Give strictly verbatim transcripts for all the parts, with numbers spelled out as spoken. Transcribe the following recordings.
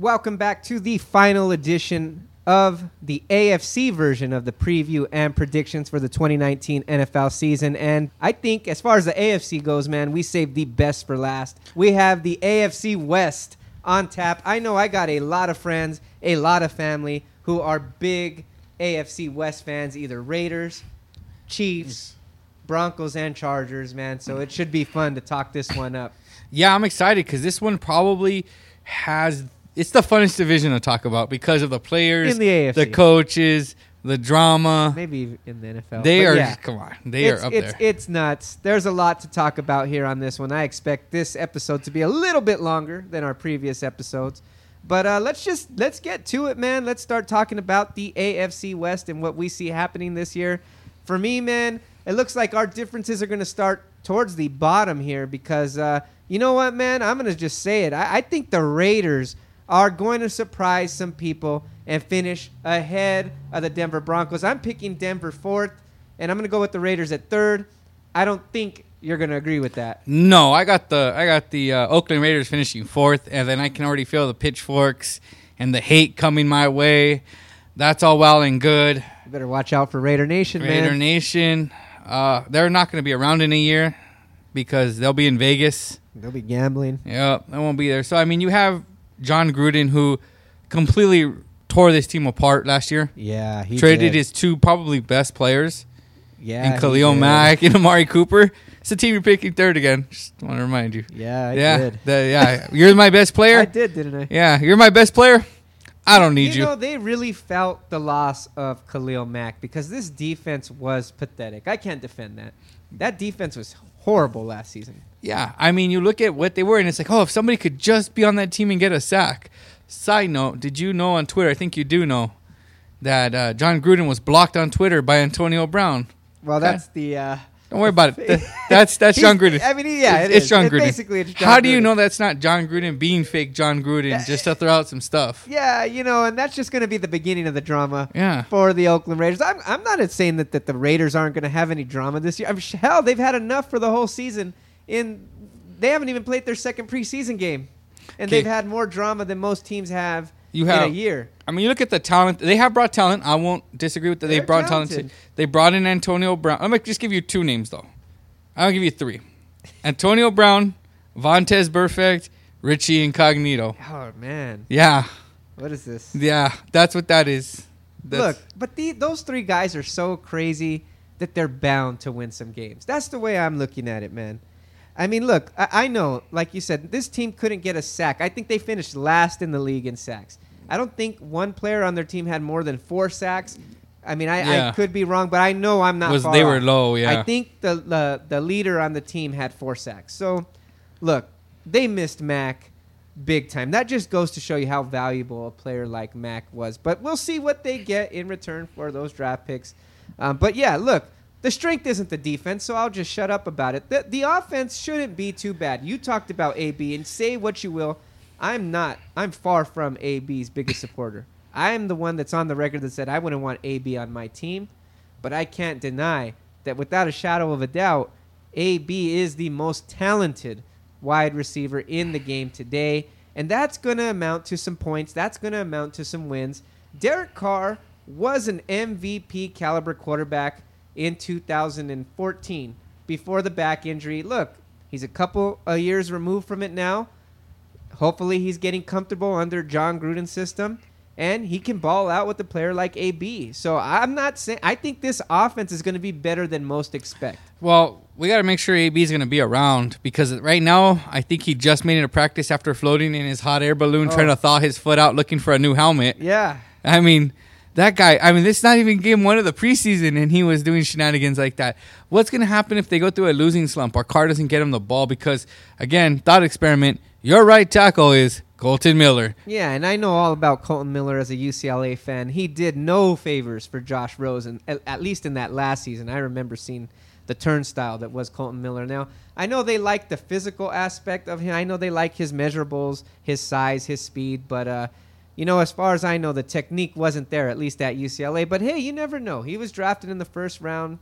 Welcome back to the final edition of the A F C version of the preview and predictions for the twenty nineteen N F L season. And I think as far as the A F C goes, man, we saved the best for last. We have the A F C West on tap. I know I got a lot of friends, a lot of family who are big A F C West fans, either Raiders, Chiefs, Broncos, and Chargers, man. So it should be fun to talk this one up. Yeah, I'm excited because this one probably has... It's the funnest division to talk about because of the players, in the A F C, the coaches, the drama. Maybe in the N F L. They but are, yeah. come on, they it's, are up it's, there. It's nuts. There's a lot to talk about here on this one. I expect this episode to be a little bit longer than our previous episodes. But uh, let's just, let's get to it, man. Let's start talking about the A F C West and what we see happening this year. For me, man, it looks like our differences are going to start towards the bottom here because, uh, you know what, man? I'm going to just say it. I, I think the Raiders are going to surprise some people and finish ahead of the Denver Broncos. I'm picking Denver fourth, and I'm going to go with the Raiders at third. I don't think you're going to agree with that. No, I got the I got the uh, Oakland Raiders finishing fourth, and then I can already feel the pitchforks and the hate coming my way. That's all well and good. You better watch out for Raider Nation, Raider man. Raider Nation. Uh, they're not going to be around in a year because they'll be in Vegas. They'll be gambling. Yeah, they won't be there. So, I mean, you have John Gruden, who completely tore this team apart last year. Yeah, he Traded did. his two probably best players. Yeah, and Khalil Mack and Amari Cooper. It's the team you're picking third again. Just want to remind you. Yeah, I yeah, did. The, yeah, you're my best player. I did, didn't I? Yeah, you're my best player. I don't need you. You know, they really felt the loss of Khalil Mack because this defense was pathetic. I can't defend that. That defense was horrible last season. Yeah, I mean, you look at what they were, and it's like, oh, if somebody could just be on that team and get a sack. Side note, did you know on Twitter, I think you do know, that uh, John Gruden was blocked on Twitter by Antonio Brown? Well, that's the... Uh, Don't worry about it. That's that's John Gruden. I mean, yeah, it, it is. It's John Gruden. It basically, it's John How Gruden. do you know that's not John Gruden being fake John Gruden just to throw out some stuff? Yeah, you know, and that's just going to be the beginning of the drama yeah. for the Oakland Raiders. I'm I'm not saying that, that the Raiders aren't going to have any drama this year. I'm, hell, they've had enough for the whole season. In they haven't even played their second preseason game, and okay. they've had more drama than most teams have. You have, in a year. I mean, you look at the talent. They have brought talent. I won't disagree with that. They brought talented. talent. They brought in Antonio Brown. I'm going to just give you two names, though. I'll give you three. Antonio Brown, Vontaze Burfict, Richie Incognito. Oh, man. Yeah. What is this? Yeah, that's what that is. That's look, but the, those three guys are so crazy that they're bound to win some games. That's the way I'm looking at it, man. I mean, look, I, I know, like you said, this team couldn't get a sack. I think they finished last in the league in sacks. I don't think one player on their team had more than four sacks. I mean, I, yeah. I could be wrong, but I know I'm not was, far They were off. low, yeah. I think the, the the leader on the team had four sacks. So, look, they missed Mack big time. That just goes to show you how valuable a player like Mack was. But we'll see what they get in return for those draft picks. Um, but, yeah, look. The strength isn't the defense, so I'll just shut up about it. The, the offense shouldn't be too bad. You talked about A B, and say what you will. I'm not. I'm far from A B's biggest supporter. I am the one that's on the record that said I wouldn't want A B on my team, but I can't deny that without a shadow of a doubt, A B is the most talented wide receiver in the game today, and that's going to amount to some points. That's going to amount to some wins. Derek Carr was an M V P caliber quarterback in two thousand fourteen, before the back injury. Look, he's a couple of years removed from it now. Hopefully he's getting comfortable under John Gruden's system, and he can ball out with a player like A B. So I'm not saying I think this offense is going to be better than most expect. Well, we got to make sure A B is going to be around, because right now I think he just made it a practice after floating in his hot air balloon, oh. trying to thaw his foot out, looking for a new helmet. Yeah. I mean... That guy, I mean, this is not even game one of the preseason, and he was doing shenanigans like that. What's going to happen if they go through a losing slump or Carr doesn't get him the ball? Because, again, thought experiment, your right tackle is Kolton Miller. Yeah, and I know all about Kolton Miller as a U C L A fan. He did no favors for Josh Rosen, at, at least in that last season. I remember seeing the turnstile that was Kolton Miller. Now, I know they like the physical aspect of him. I know they like his measurables, his size, his speed, but... uh You know, as far as I know, the technique wasn't there, at least at U C L A. But, hey, you never know. He was drafted in the first round,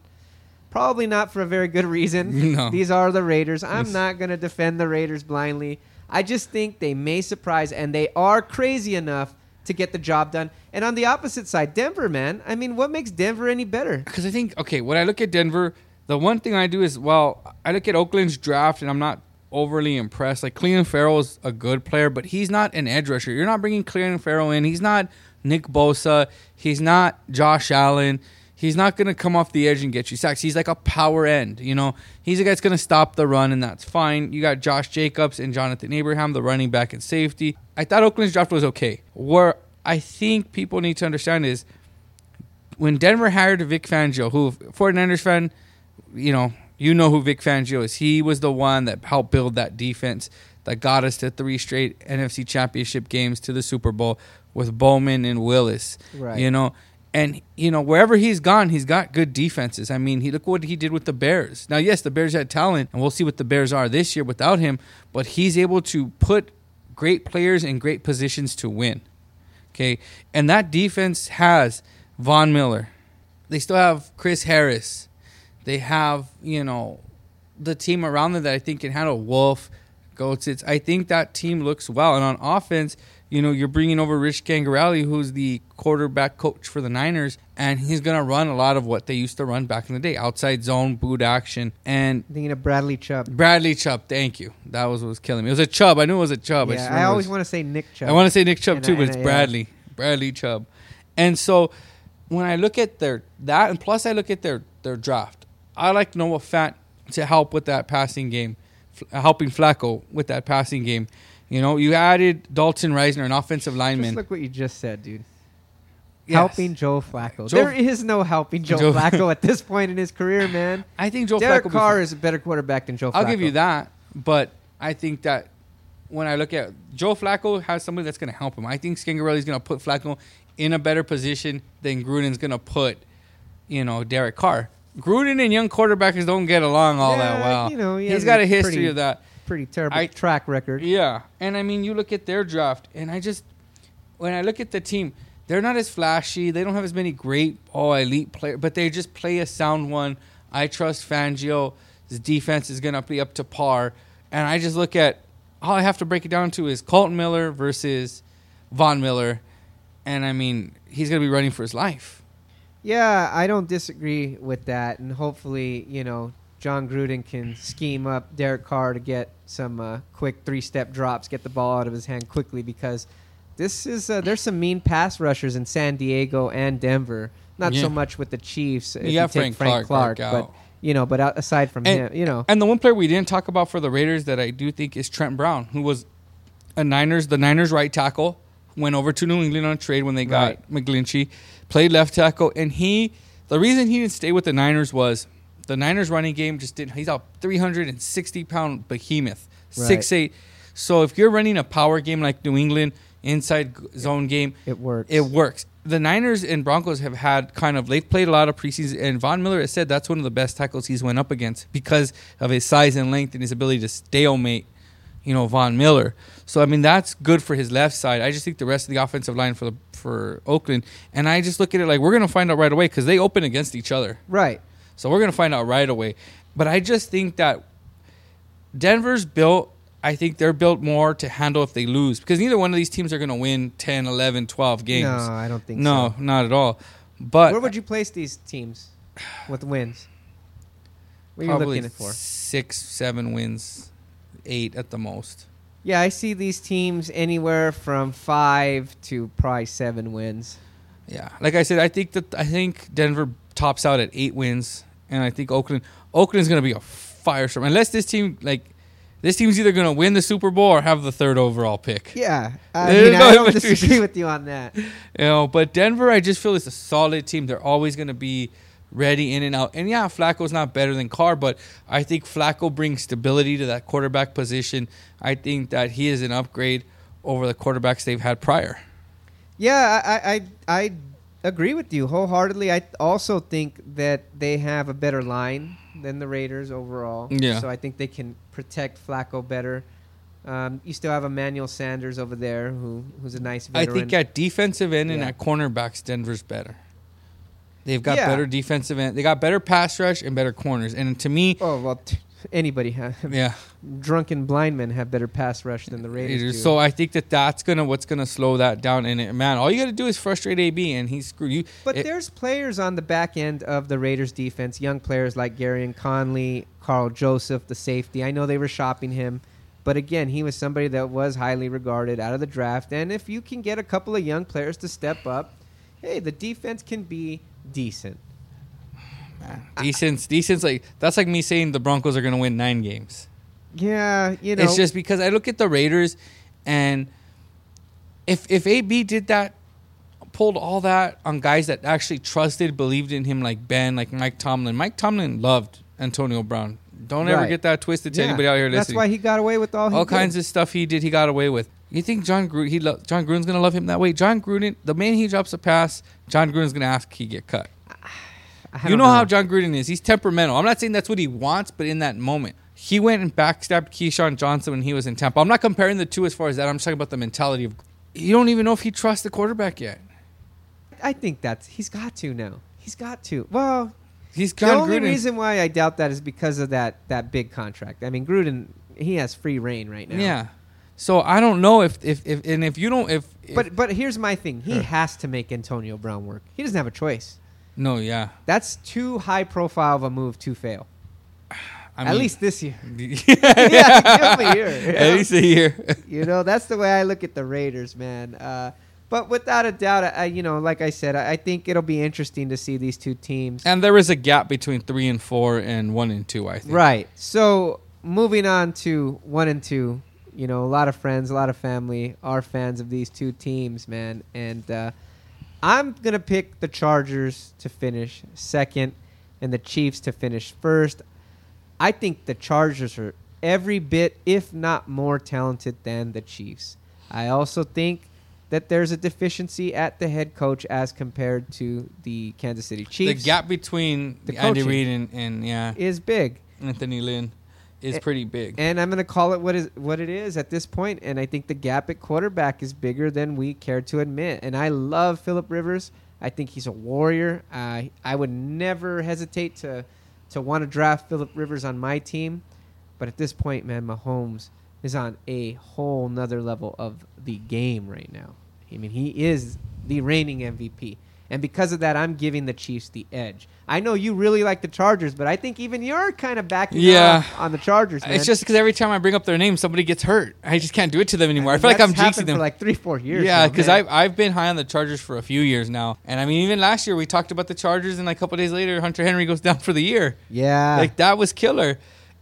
probably not for a very good reason. No. These are the Raiders. I'm yes. not going to defend the Raiders blindly. I just think they may surprise, and they are crazy enough to get the job done. And on the opposite side, Denver, man. I mean, what makes Denver any better? Because I think, okay, when I look at Denver, the one thing I do is, well, I look at Oakland's draft, and I'm not overly impressed. Like, Clelin Ferrell is a good player, but he's not an edge rusher. You're not bringing Clelin Ferrell in. He's not Nick Bosa. He's not Josh Allen. He's not going to come off the edge and get you sacks. He's like a power end, you know. He's a guy that's going to stop the run, and that's fine. You got Josh Jacobs and Jonathan Abraham, the running back and safety. I thought Oakland's draft was okay. Where I think people need to understand is when Denver hired Vic Fangio, who, 49ers fan, you know, you know who Vic Fangio is. He was the one that helped build that defense that got us to three straight N F C championship games, to the Super Bowl with Bowman and Willis, right. you know. And, you know, wherever he's gone, he's got good defenses. I mean, he look what he did with the Bears. Now, yes, the Bears had talent, and we'll see what the Bears are this year without him, but he's able to put great players in great positions to win, okay? And that defense has Von Miller. They still have Chris Harris. They have, you know, the team around them that I think can handle Wolf, Goats. It's, I think that team looks well. And on offense, you know, you're bringing over Rich Gangarelli, who's the quarterback coach for the Niners, and he's going to run a lot of what they used to run back in the day, outside zone, boot action. And thinking of Bradley Chubb. Bradley Chubb, thank you. That was what was killing me. It was a Chubb. I knew it was a Chubb. Yeah, I, I always want to say Nick Chubb. I want to say Nick Chubb, and too, I, but it's I, Bradley. Yeah. Bradley Chubb. And so when I look at their that, and plus I look at their, their draft, I like Noah Fant to help with that passing game, helping Flacco with that passing game. You know, you added Dalton Risner, an offensive lineman. Just look what you just said, dude. Yes. Helping Joe Flacco. Joe, there is no helping Joe, Joe Flacco at this point in his career, man. I think Joe Derek Flacco... Derek Carr is a better quarterback than Joe Flacco. I'll give you that, but I think that when I look at... Joe Flacco has somebody that's going to help him. I think Scangarelli's going to put Flacco in a better position than Gruden's going to put, you know, Derek Carr. Gruden and young quarterbackers don't get along all yeah, that well. You know, he He's got a history pretty, of that. Pretty terrible I, track record. Yeah. And, I mean, you look at their draft, and I just – when I look at the team, they're not as flashy. They don't have as many great, all elite players, but they just play a sound one. I trust Fangio. His defense is going to be up to par. And I just look at – all I have to break it down to is Kolton Miller versus Von Miller. And, I mean, he's going to be running for his life. Yeah, I don't disagree with that. And hopefully, you know – John Gruden can scheme up Derek Carr to get some uh, quick three-step drops, get the ball out of his hand quickly, because this is uh, there's some mean pass rushers in San Diego and Denver. Not yeah. so much with the Chiefs. If yeah, you take Frank, Frank Clark, Clark but you know, but aside from and, him, you know. And the one player we didn't talk about for the Raiders that I do think is Trent Brown, who was a Niners, the Niners right tackle, went over to New England on a trade when they got right. McGlinchey, played left tackle, and he the reason he didn't stay with the Niners was. The Niners running game just didn't. He's a three hundred sixty pound behemoth, six eight. Right. So if you're running a power game like New England, inside zone it, game, it works. It works. The Niners and Broncos have had kind of, they've played a lot of preseason, and Von Miller has said that's one of the best tackles he's went up against because of his size and length and his ability to stalemate, you know, Von Miller. So, I mean, that's good for his left side. I just think the rest of the offensive line for the, for Oakland, and I just look at it like we're going to find out right away because they open against each other. Right. So we're going to find out right away. But I just think that Denver's built, I think they're built more to handle if they lose. Because neither one of these teams are going to win ten, eleven, twelve games. No, I don't think no, so. No, not at all. But where would you place these teams with wins? What are you looking at for? Six, seven wins, eight at the most. Yeah, I see these teams anywhere from five to probably seven wins. Yeah. Like I said, I think that I think Denver tops out at eight wins, and I think Oakland Oakland's going to be a firestorm. Unless this team, like, this team's either going to win the Super Bowl or have the third overall pick. Yeah. I, mean, I don't disagree with you on that. You know, but Denver, I just feel it's a solid team. They're always going to be ready in and out. And, yeah, Flacco's not better than Carr, but I think Flacco brings stability to that quarterback position. I think that he is an upgrade over the quarterbacks they've had prior. Yeah, I I, I agree with you wholeheartedly. I also think that they have a better line than the Raiders overall. Yeah. So I think they can protect Flacco better. Um, you still have Emmanuel Sanders over there, who who's a nice veteran. I think at defensive end yeah. and at cornerbacks, Denver's better. They've got yeah. better defensive end. They got better pass rush and better corners. And to me, oh well, t- anybody has. Yeah. Drunken blind men have better pass rush than the Raiders do. So I think that that's gonna what's gonna slow that down. And it, man, all you gotta do is frustrate A B, and he's screwed you. But it, there's players on the back end of the Raiders defense, young players like Garyon Conley, Carl Joseph, the safety. I know they were shopping him, but again, he was somebody that was highly regarded out of the draft. And if you can get a couple of young players to step up, hey, the defense can be decent. Decent's, decent's like that's like me saying the Broncos are gonna win nine games. Yeah, you know, it's just because I look at the Raiders, and if if A B did that, pulled all that on guys that actually trusted, believed in him, like Ben, like Mike Tomlin. Mike Tomlin loved Antonio Brown. Don't right. ever get that twisted to yeah. anybody out here listening. That's why he got away with all he all did. kinds of stuff he did. He got away with. You think John Gruden? He lo- John Gruden's gonna love him that way. John Gruden, the minute he drops a pass, John Gruden's gonna ask he get cut. You know, know how John Gruden is. He's temperamental. I'm not saying that's what he wants, but in that moment, he went and backstabbed Keyshawn Johnson when he was in Tampa. I'm not comparing the two as far as that. I'm just talking about the mentality of you don't even know if he trusts the quarterback yet. I think that's he's got to now. He's got to. Well, he's John the only Gruden. reason why I doubt that is because of that that big contract. I mean, Gruden, he has free reign right now. Yeah. So I don't know if if, if and if you don't if, if but but here's my thing. He uh, has to make Antonio Brown work. He doesn't have a choice. No, yeah. That's too high profile of a move to fail. I mean, at least this year. yeah, yeah. Give him a year. You know? At least a year. You know, that's the way I look at the Raiders, man. Uh, but without a doubt, I, you know, like I said, I, I think it'll be interesting to see these two teams. And there is a gap between three and four and one and two, I think. Right. So moving on to one and two, you know, a lot of friends, a lot of family are fans of these two teams, man. And, uh, I'm going to pick the Chargers to finish second and the Chiefs to finish first. I think the Chargers are every bit, if not more, talented than the Chiefs. I also think that there's a deficiency at the head coach as compared to the Kansas City Chiefs. The gap between the Andy Reid and, and yeah, is big. Anthony Lynn is and, pretty big. And I'm going to call it what is what it is at this point, and I think the gap at quarterback is bigger than we care to admit. And I love Phillip Rivers. I think he's a warrior. Uh, I would never hesitate to to want to draft Phillip Rivers on my team. But at this point, man, Mahomes is on a whole nother level of the game right now. I mean, he is the reigning M V P. And because of that, I'm giving the Chiefs the edge. I know you really like the Chargers, but I think even you're kind of backing yeah. up on the Chargers, man. It's just because every time I bring up their name, somebody gets hurt. I just can't do it to them anymore. I, mean, I feel like I'm jinxing them. For like three, four years. Yeah, because I've, I've been high on the Chargers for a few years now. And, I mean, even last year we talked about the Chargers, and like a couple of days later Hunter Henry goes down for the year. Yeah. Like, that was killer.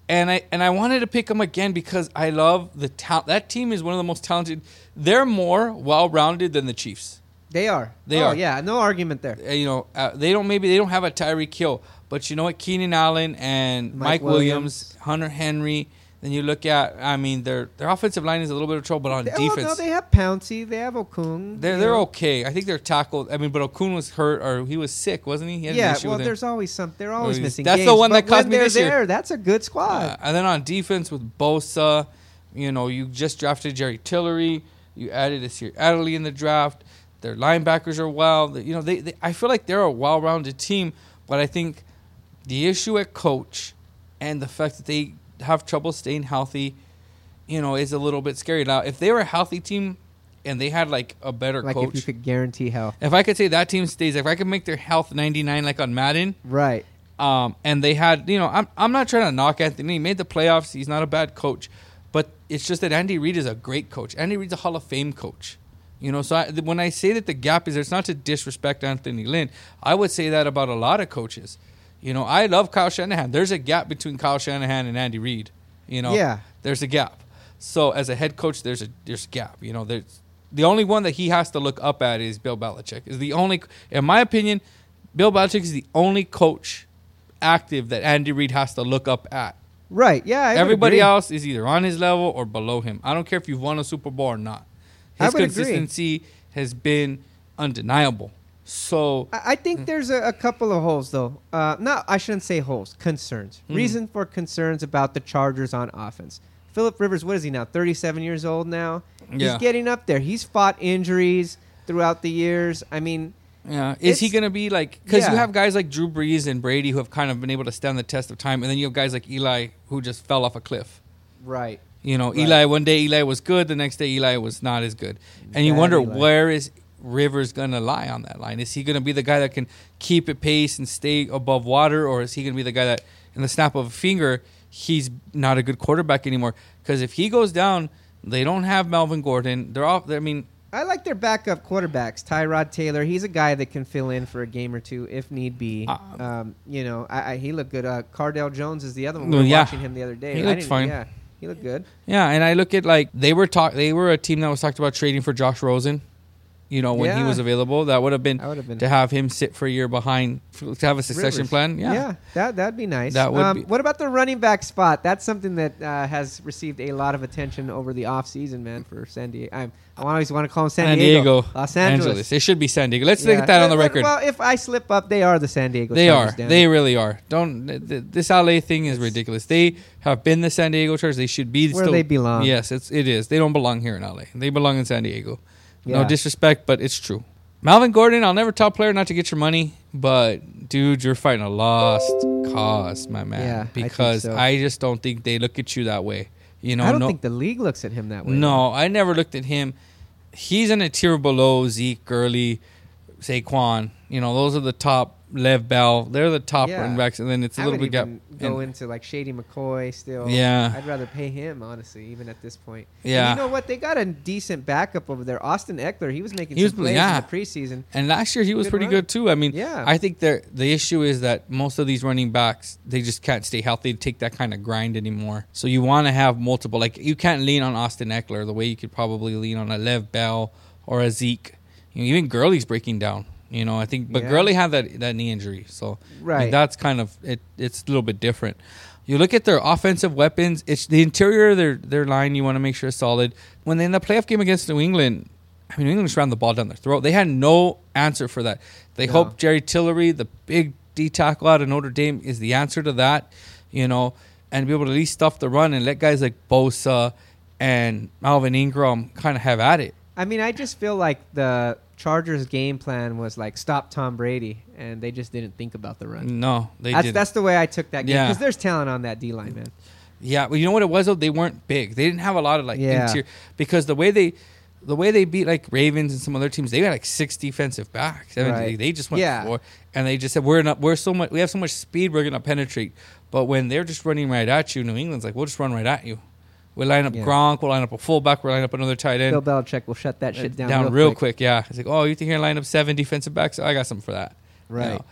And I and I wanted to pick them again because I love the talent. That team is one of the most talented. They're more well-rounded than the Chiefs. They are. They oh, are. Yeah, no argument there. You know, uh, they don't. Maybe they don't have a Tyreek Hill, but you know what? Keenan Allen and Mike, Mike Williams, Williams, Hunter Henry. Then you look at. I mean, their their offensive line is a little bit of trouble, but on they, defense, well, no, they have Pouncey, they have Okung. They're they're know. okay. I think they're tackled. I mean, but Okung was hurt or he was sick, wasn't he? he had yeah. An issue well, with there's him. always some. They're always well, missing. That's games, the one that caused me this year. There, that's a good squad. Uh, and then on defense with Bosa, you know, you just drafted Jerry Tillery. You added Nasir Adderley in the draft. Their linebackers are well. You know, they, they. I feel like they're a well-rounded team, but I think the issue at coach and the fact that they have trouble staying healthy, you know, is a little bit scary. Now, if they were a healthy team and they had, like, a better like coach. Like, if you could guarantee health. If I could say that team stays, if I could make their health ninety-nine, like on Madden. Right. Um, and they had, you know, I'm, I'm not trying to knock Anthony. He made the playoffs. He's not a bad coach. But it's just that Andy Reid is a great coach. Andy Reid's a Hall of Fame coach. You know, so I, when I say that the gap is there, it's not to disrespect Anthony Lynn. I would say that about a lot of coaches. You know, I love Kyle Shanahan. There's a gap between Kyle Shanahan and Andy Reid. You know, yeah. There's a gap. So as a head coach, there's a there's a gap. You know, there's the only one that he has to look up at is Bill Belichick. Is the only, in my opinion, Bill Belichick is the only coach active that Andy Reid has to look up at. Right. Yeah. I Everybody else is either on his level or below him. I don't care if you've won a Super Bowl or not. His consistency agree. has been undeniable. So I think there's a, a couple of holes, though. Uh, no, I shouldn't say holes. Concerns. Mm. Reason for concerns about the Chargers on offense. Phillip Rivers, what is he now? thirty-seven years old now. Yeah. He's getting up there. He's fought injuries throughout the years. I mean, yeah. Is he going to be like? Because yeah. you have guys like Drew Brees and Brady who have kind of been able to stand the test of time, and then you have guys like Eli who just fell off a cliff. Right. You know, right. Eli, one day Eli was good, the next day Eli was not as good. And Bad you wonder, Eli. Where is Rivers going to lie on that line? Is he going to be the guy that can keep at pace and stay above water, or is he going to be the guy that, in the snap of a finger, he's not a good quarterback anymore? Because if he goes down, they don't have Melvin Gordon. They're off. I mean, I like their backup quarterbacks. Tyrod Taylor, he's a guy that can fill in for a game or two if need be. Uh, um, you know, I, I, he looked good. Uh, Cardale Jones is the other one. We were yeah. watching him the other day. He looked fine. Yeah, he looked good. Yeah, and I look at, like, they were talk. They were a team that was talked about trading for Josh Rosen. You know, when yeah. he was available, that would have been, been to have him sit for a year behind to have a succession Rivers. plan. Yeah, yeah, that that'd be nice. That would um, be. What about the running back spot? That's something that uh, has received a lot of attention over the offseason, man. For San Diego, I'm, I always want to call them San, San Diego, Diego, Los Angeles. Angeles. It should be San Diego. Let's yeah. look at that on the record. Well, if I slip up, they are the San Diego. They Chargers, are. They really are. Don't this L A thing is ridiculous. They have been the San Diego Chargers. They should be where still, they belong. Yes, it's it is. They don't belong here in L A. They belong in San Diego. Yeah. No disrespect, but it's true. Melvin Gordon, I'll never tell player not to get your money, but, dude, you're fighting a lost cause, my man. Yeah, because I, think so. I just don't think they look at you that way. You know, I don't no, think the league looks at him that way. No, I never looked at him. He's in a tier below Zeke, Gurley, Saquon. You know, those are the top. Lev Bell. They're the top yeah. running backs, and then it's a I little bit gap. Go and into like Shady McCoy still. Yeah, I'd rather pay him honestly, even at this point. Yeah, and you know what? They got a decent backup over there. Austin Ekeler, he was making he some was, plays yeah. in the preseason, and last year he was good pretty run. good too. I mean, yeah. I think the the issue is that most of these running backs they just can't stay healthy to take that kind of grind anymore. So you want to have multiple. Like you can't lean on Austin Ekeler the way you could probably lean on a Lev Bell or a Zeke. You know, even Gurley's breaking down. You know, I think, but yeah. Gurley had that, that knee injury, so right. I mean, that's kind of it. It's a little bit different. You look at their offensive weapons; it's the interior of their their line. You want to make sure it's solid. When they in the playoff game against New England, I mean, New England just ran the ball down their throat. They had no answer for that. They no. hope Jerry Tillery, the big D tackle out of Notre Dame, is the answer to that. You know, and be able to at least stuff the run and let guys like Bosa and Melvin Ingram kind of have at it. I mean, I just feel like the Chargers' game plan was like stop Tom Brady, and they just didn't think about the run. No, they that's, didn't. That's the way I took that game because yeah. there's talent on that D line, man. Yeah, well, you know what it was though? They weren't big. They didn't have a lot of like yeah. interior because the way they, the way they beat like Ravens and some other teams, they had like six defensive backs. I mean, right. they, they just went yeah. for and they just said we're not we're so much we have so much speed we're gonna penetrate. But when they're just running right at you, New England's like we'll just run right at you. We line up yeah. Gronk. We'll line up a fullback. We'll line up another tight end. Bill Belichick will shut that shit down, down real, real quick. quick. Yeah, it's like, oh, you think you're gonna line up seven defensive backs? I got something for that, right? You know?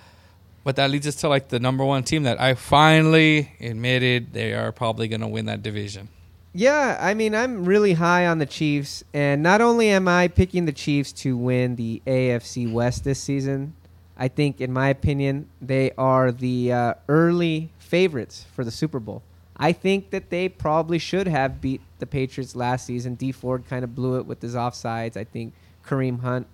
But that leads us to like the number one team that I finally admitted they are probably gonna win that division. Yeah, I mean, I'm really high on the Chiefs, and not only am I picking the Chiefs to win the A F C West this season, I think, in my opinion, they are the uh, early favorites for the Super Bowl. I think that they probably should have beat the Patriots last season. Dee Ford kind of blew it with his offsides. I think Kareem Hunt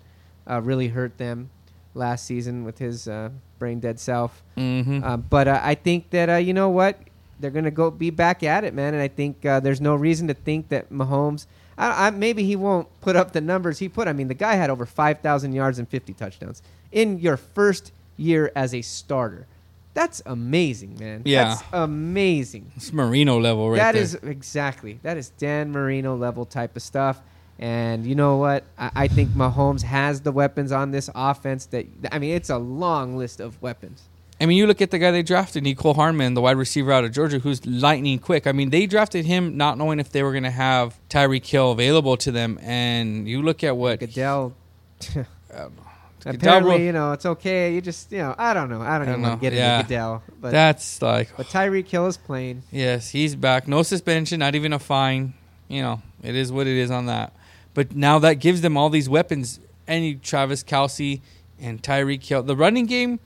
uh, really hurt them last season with his uh, brain-dead self. Mm-hmm. Uh, but uh, I think that, uh, you know what, they're going to go be back at it, man. And I think uh, there's no reason to think that Mahomes I, I, maybe he won't put up the numbers he put. I mean, the guy had over five thousand yards and fifty touchdowns in your first year as a starter. That's amazing, man. Yeah. That's amazing. It's Marino level right that there. That is exactly. That is Dan Marino level type of stuff. And you know what? I, I think Mahomes has the weapons on this offense that, I mean, it's a long list of weapons. I mean, you look at the guy they drafted, Nicole Harmon, the wide receiver out of Georgia, who's lightning quick. I mean, they drafted him not knowing if they were going to have Tyreek Hill available to them. And you look at what. Goodell. I don't know. Apparently, you know, it's okay. You just, you know, I don't know. I don't, I don't even know. get into yeah. Goodell. But that's like... But Tyreek Hill is playing. Yes, he's back. No suspension, not even a fine. You know, it is what it is on that. But now that gives them all these weapons. Any Travis Kelce and Tyreek Hill. The running game,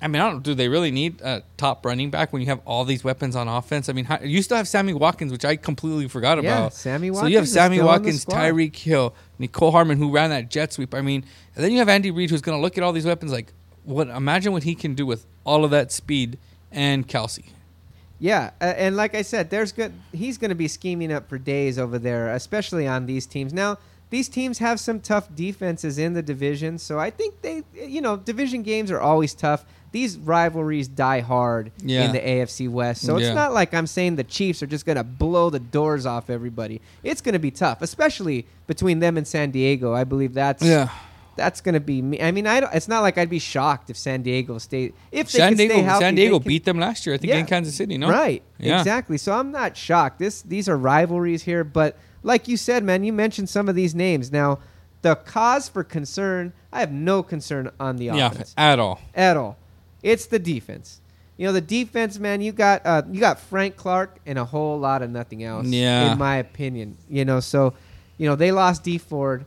I mean, I don't do they really need a top running back when you have all these weapons on offense? I mean, you still have Sammy Watkins, which I completely forgot about. Yeah, Sammy Watkins. So you have Sammy Watkins, Tyreek Hill, Nicole Harmon, who ran that jet sweep. I mean, and then you have Andy Reid, who's going to look at all these weapons like, what? Imagine what he can do with all of that speed and Kelce. Yeah, uh, and like I said, there's good. He's going to be scheming up for days over there, especially on these teams. Now, these teams have some tough defenses in the division, so I think they, you know, division games are always tough. These rivalries die hard yeah. in the A F C West, so yeah. it's not like I'm saying the Chiefs are just going to blow the doors off everybody. It's going to be tough, especially between them and San Diego. I believe that's yeah. that's going to be me. I mean, I don't, it's not like I'd be shocked if San Diego stayed. If they San Diego, stay healthy, San Diego they can, beat them last year, I think, yeah, in Kansas City, no? Right, yeah. exactly. So I'm not shocked. This These are rivalries here, but like you said, man, you mentioned some of these names. Now, the cause for concern, I have no concern on the offense. Yeah, at all. At all. It's the defense. You know, the defense, man, you got uh, you got Frank Clark and a whole lot of nothing else, yeah. in my opinion. You know, so, you know, they lost Dee Ford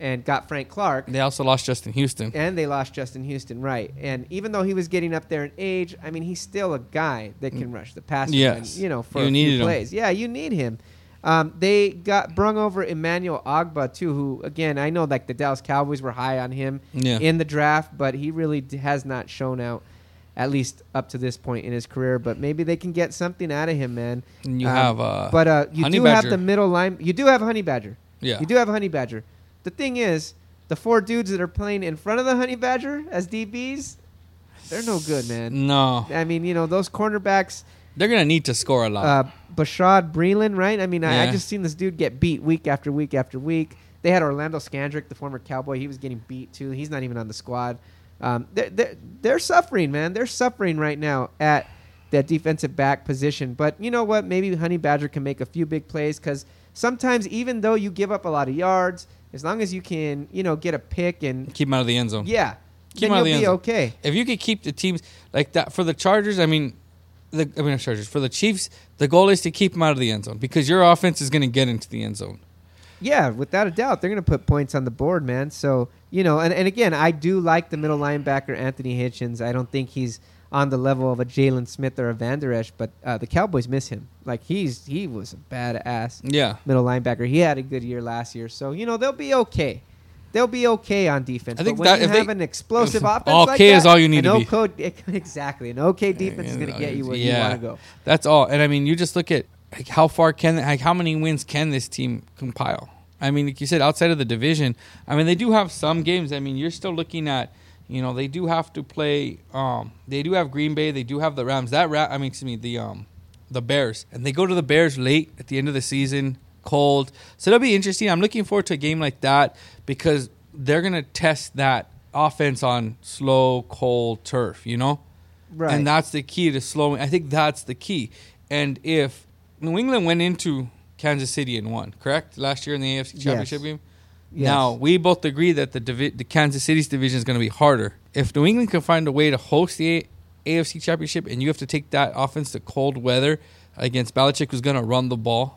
and got Frank Clark. They also lost Justin Houston. And they lost Justin Houston, right. And even though he was getting up there in age, I mean, he's still a guy that can rush the passer. Yes. And, you know, for you a few plays. Him. Yeah, you need him. Um, they got brung over Emmanuel Ogbah, too, who, again, I know like the Dallas Cowboys were high on him yeah. in the draft, but he really d- has not shown out, at least up to this point in his career. But maybe they can get something out of him, man. And you um, have uh, but uh, you Honey do Badger. have the middle line. You do have Honey Badger. Yeah. You do have Honey Badger. The thing is, the four dudes that are playing in front of the Honey Badger as D Bs, they're no good, man. No. I mean, you know, those cornerbacks... They're going to need to score a lot. Uh, Bashad Breeland, right? I mean, yeah. I, I just seen this dude get beat week after week after week. They had Orlando Scandrick, the former Cowboy. He was getting beat, too. He's not even on the squad. Um, they're, they're, they're suffering, man. They're suffering right now at that defensive back position. But you know what? Maybe Honey Badger can make a few big plays because sometimes even though you give up a lot of yards, as long as you can, you know, get a pick and... Keep him out of the end zone. Yeah. Keep him out of the end zone. You'll be okay. If you could keep the teams... Like that for the Chargers, I mean... The, I mean, Chargers. For the Chiefs, the goal is to keep them out of the end zone because your offense is going to get into the end zone. Yeah, without a doubt. They're going to put points on the board, man. So, you know, and, and again, I do like the middle linebacker, Anthony Hitchens. I don't think he's on the level of a Jalen Smith or a Van Der Esch, but uh, the Cowboys miss him. Like, he's he was a badass yeah. middle linebacker. He had a good year last year. So, you know, they'll be okay. They'll be okay on defense. I think but when that, you have they, an explosive offense all like K that, is all you need to be. Exactly. An okay defense is going to get you where yeah. you want to go. That's all. And, I mean, you just look at like how far can like how many wins can this team compile? I mean, like you said, outside of the division, I mean, they do have some games. I mean, you're still looking at, you know, they do have to play. Um, they do have Green Bay. They do have the Rams. That Ra- I mean, excuse me, the, um, the Bears. And they go to the Bears late at the end of the season. Cold. So that'll be interesting. I'm looking forward to a game like that because they're going to test that offense on slow, cold turf, you know? Right. And that's the key to slowing. I think that's the key. And if New England went into Kansas City and won, correct? Last year in the A F C Championship yes. game? Yes. Now, we both agree that the, divi- the Kansas City's division is going to be harder. If New England can find a way to host the a- AFC Championship and you have to take that offense to cold weather against Belichick, who's going to run the ball,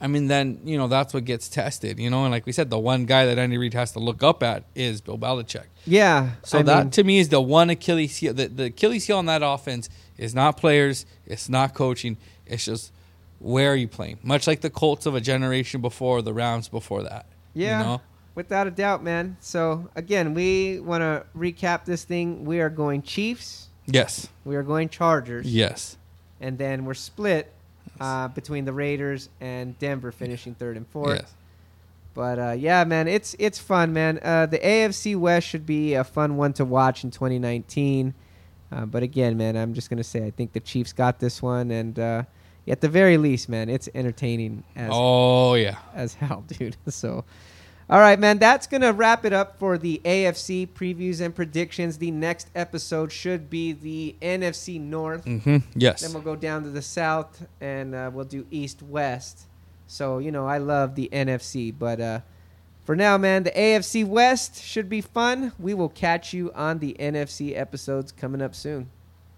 I mean, then, you know, that's what gets tested, you know? And like we said, the one guy that Andy Reid has to look up at is Bill Belichick. Yeah. So I that, mean, to me, is the one Achilles heel. The, the Achilles heel on that offense is not players. It's not coaching. It's just where are you playing? Much like the Colts of a generation before, the Rams before that. Yeah, you know? Without a doubt, man. So, again, we want to recap this thing. We are going Chiefs. Yes. We are going Chargers. Yes. And then we're split. Uh, between the Raiders and Denver finishing third and fourth. Yes. But, uh, yeah, man, it's it's fun, man. Uh, the A F C West should be a fun one to watch in twenty nineteen. Uh, but, again, man, I'm just going to say I think the Chiefs got this one. And uh, at the very least, man, it's entertaining as oh, yeah. as hell, dude. So, all right, man, that's going to wrap it up for the A F C previews and predictions. The next episode should be the N F C North. Mm-hmm. Yes. Then we'll go down to the South, and uh, we'll do East-West. So, you know, I love the N F C. But uh, for now, man, the A F C West should be fun. We will catch you on the N F C episodes coming up soon.